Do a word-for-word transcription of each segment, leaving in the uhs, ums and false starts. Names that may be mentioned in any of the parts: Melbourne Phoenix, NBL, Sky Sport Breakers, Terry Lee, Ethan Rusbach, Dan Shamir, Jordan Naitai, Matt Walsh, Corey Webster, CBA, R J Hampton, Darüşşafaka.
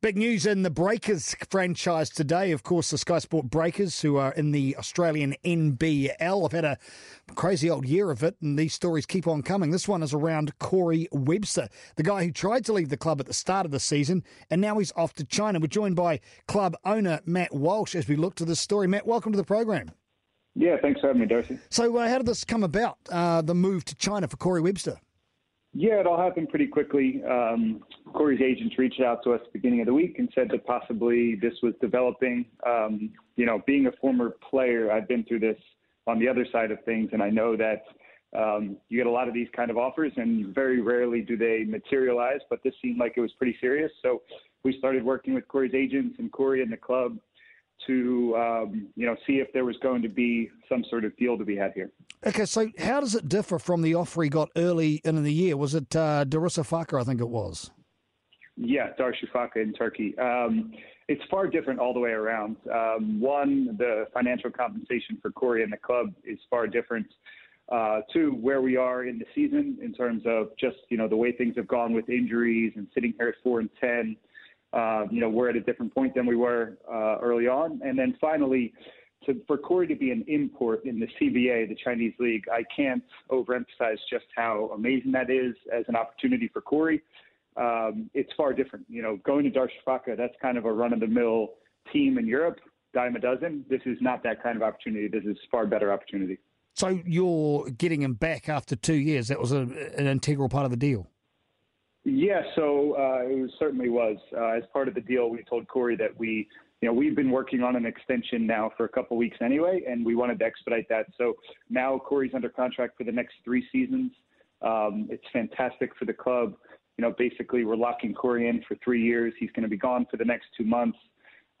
Big news in the Breakers franchise today. Of course, the Sky Sport Breakers, who are in the Australian N B L, have had a crazy old year of it, and these stories keep on coming. This one is around Corey Webster, the guy who tried to leave the club at the start of the season, and now he's off to China. We're joined by club owner Matt Walsh as we look to this story. Matt, welcome to the program. Yeah, thanks for having me, Darcy. So uh, how did this come about, uh, the move to China for Corey Webster? Yeah, it all happened pretty quickly. Um, Corey's agents reached out to us at the beginning of the week and said that possibly this was developing. Um, you know, being a former player, I've been through this on the other side of things, and I know that um, you get a lot of these kind of offers, and very rarely do they materialize, but this seemed like it was pretty serious. So we started working with Corey's agents and Corey and the club to, um, you know, see if there was going to be some sort of deal to be had here. Okay, so how does it differ from the offer he got early in the year? Was it uh, Darüşşafaka, I think it was? Yeah, Darüşşafaka in Turkey. Um, it's far different all the way around. Um, one, the financial compensation for Corey and the club is far different. Uh, two, where we are in the season in terms of just, you know, the way things have gone with injuries and sitting here at four and ten. Uh, you know, we're at a different point than we were uh, early on. And then finally, to, for Corey to be an import in the C B A, the Chinese League, I can't overemphasize just how amazing that is as an opportunity for Corey. Um, it's far different. You know, going to Darüşşafaka, that's kind of a run-of-the-mill team in Europe, dime a dozen. This is not that kind of opportunity. This is a far better opportunity. So you're getting him back after two years. That was a, an integral part of the deal. Yeah, so uh, it was, certainly was. Uh, as part of the deal, we told Corey that we, you know, we've been working on an extension now for a couple weeks anyway, and we wanted to expedite that. So now Corey's under contract for the next three seasons. Um, it's fantastic for the club. You know, basically we're locking Corey in for three years. He's going to be gone for the next two months.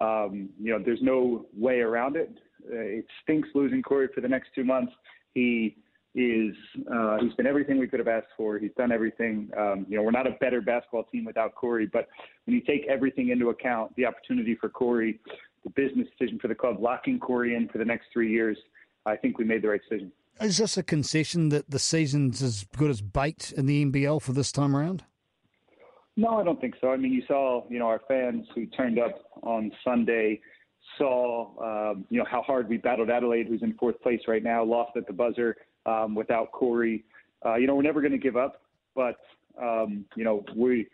Um, you know, there's no way around it. Uh, it stinks losing Corey for the next two months. He is uh, he's been everything we could have asked for. He's done everything. Um, you know, we're not a better basketball team without Corey, but when you take everything into account, the opportunity for Corey, the business decision for the club, locking Corey in for the next three years, I think we made the right decision. Is this a concession that the season's as good as baked in the N B L for this time around? No, I don't think so. I mean, you saw, you know, our fans who turned up on Sunday saw, um, you know, how hard we battled Adelaide, who's in fourth place right now, lost at the buzzer. Um, without Corey, uh, you know, we're never going to give up, but, um, you know, we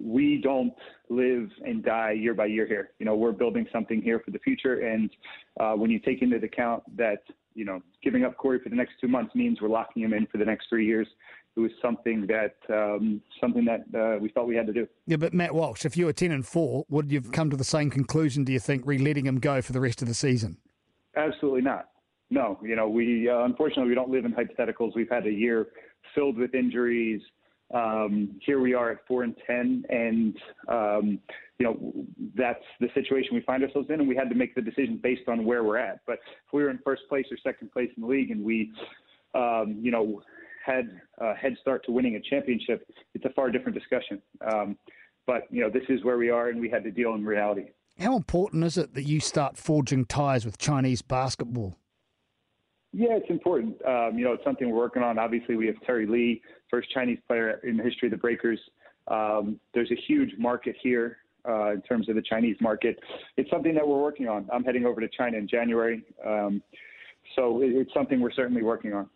we don't live and die year by year here. You know, we're building something here for the future, and uh, when you take into account that, you know, giving up Corey for the next two months means we're locking him in for the next three years, it was something that um, something that uh, we thought we had to do. Yeah, but Matt Walsh, if you were ten and four, would you have come to the same conclusion, do you think, re-letting him go for the rest of the season? Absolutely not. No, you know, we uh, unfortunately, we don't live in hypotheticals. We've had a year filled with injuries. Um, here we are at four and ten, and, um, you know, that's the situation we find ourselves in, and we had to make the decision based on where we're at. But if we were in first place or second place in the league and we, um, you know, had a head start to winning a championship, it's a far different discussion. Um, but, you know, this is where we are, and we had to deal in reality. How important is it that you start forging ties with Chinese basketball? Yeah, it's important. Um, you know, it's something we're working on. Obviously, we have Terry Lee, first Chinese player in the history of the Breakers. Um, there's a huge market here uh, in terms of the Chinese market. It's something that we're working on. I'm heading over to China in January. Um, so it, it's something we're certainly working on.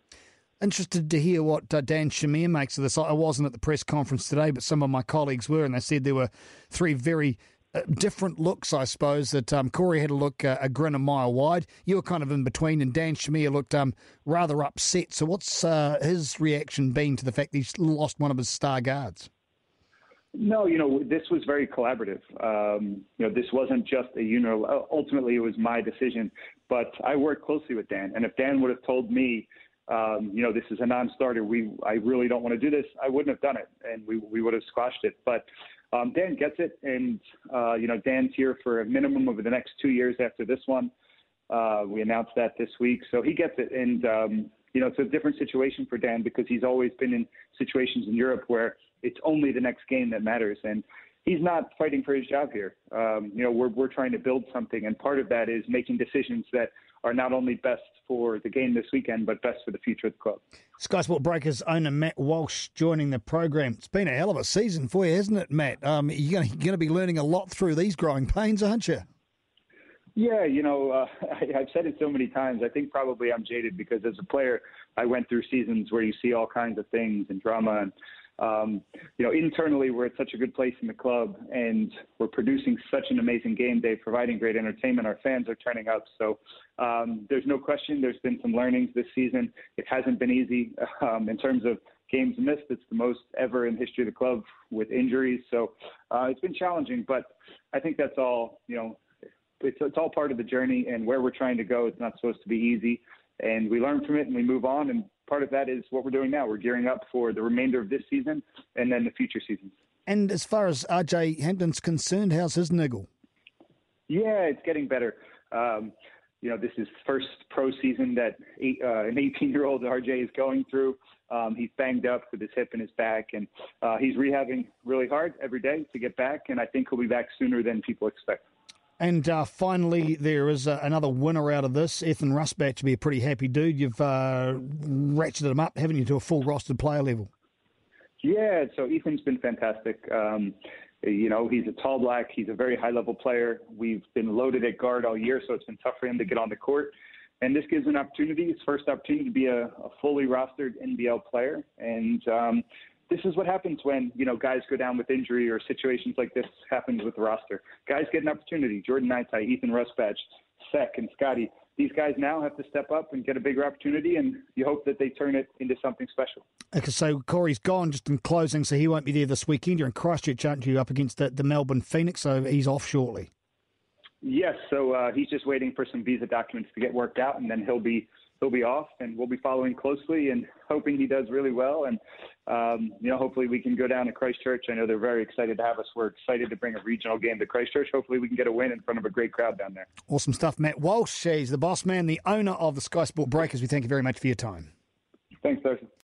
Interested to hear what uh, Dan Shamir makes of this. I wasn't at the press conference today, but some of my colleagues were, and they said there were three very Uh, different looks, I suppose, that um, Corey had a look, uh, a grin a mile wide. You were kind of in between, and Dan Shamir looked um, rather upset. So what's uh, his reaction been to the fact that he's lost one of his star guards? No, you know, this was very collaborative. Um, you know, this wasn't just a unilateral. Ultimately, it was my decision, but I worked closely with Dan, and if Dan would have told me, um, you know, this is a non-starter, we, I really don't want to do this, I wouldn't have done it, and we, we would have squashed it. But Um, Dan gets it, and, uh, you know, Dan's here for a minimum over the next two years after this one. Uh, we announced that this week. So he gets it, and, um, you know, it's a different situation for Dan because he's always been in situations in Europe where it's only the next game that matters, and he's not fighting for his job here. Um, you know, we're, we're trying to build something, and part of that is making decisions that are not only best for the game this weekend, but best for the future of the club. Sky Sport Breakers owner Matt Walsh joining the program. It's been a hell of a season for you, hasn't it, Matt? Um, you're going to be learning a lot through these growing pains, aren't you? Yeah, you know, uh, I, I've said it so many times. I think probably I'm jaded because as a player, I went through seasons where you see all kinds of things and drama and, um, you know, internally we're at such a good place in the club and we're producing such an amazing game day, providing great entertainment. Our fans are turning up. So um, there's no question there's been some learnings this season. It hasn't been easy um, in terms of games missed. It's the most ever in history of the club with injuries. So uh, it's been challenging, but I think that's all, you know, It's, it's all part of the journey and where we're trying to go. It's not supposed to be easy. And we learn from it and we move on. And part of that is what we're doing now. We're gearing up for the remainder of this season and then the future seasons. And as far as R J Hampton's concerned, how's his niggle? Yeah, it's getting better. Um, you know, this is first pro season that eight, uh, an eighteen-year-old R J is going through. Um, he's banged up with his hip and his back, and uh, he's rehabbing really hard every day to get back. And I think he'll be back sooner than people expect. And uh, finally, there is uh, another winner out of this. Ethan Rusbach to be a pretty happy dude. You've uh, ratcheted him up, haven't you, to a full rostered player level? Yeah, so Ethan's been fantastic. Um, you know, he's a tall black. He's a very high-level player. We've been loaded at guard all year, so it's been tough for him to get on the court. And this gives an opportunity, his first opportunity, to be a, a fully rostered N B L player. And um, this is what happens when, you know, guys go down with injury or situations like this happens with the roster. Guys get an opportunity. Jordan Naitai, Ethan Rusbach, Sek and Scotty. These guys now have to step up and get a bigger opportunity, and you hope that they turn it into something special. Okay, so Corey's gone just in closing, so he won't be there this weekend. You're in Christchurch, aren't you, up against the, the Melbourne Phoenix, so he's off shortly. Yes, so uh, he's just waiting for some visa documents to get worked out, and then he'll be He'll be off, and we'll be following closely and hoping he does really well. And, um, you know, hopefully we can go down to Christchurch. I know they're very excited to have us. We're excited to bring a regional game to Christchurch. Hopefully we can get a win in front of a great crowd down there. Awesome stuff, Matt Walsh. He's the boss man, the owner of the Sky Sport Breakers. We thank you very much for your time. Thanks, Darcy.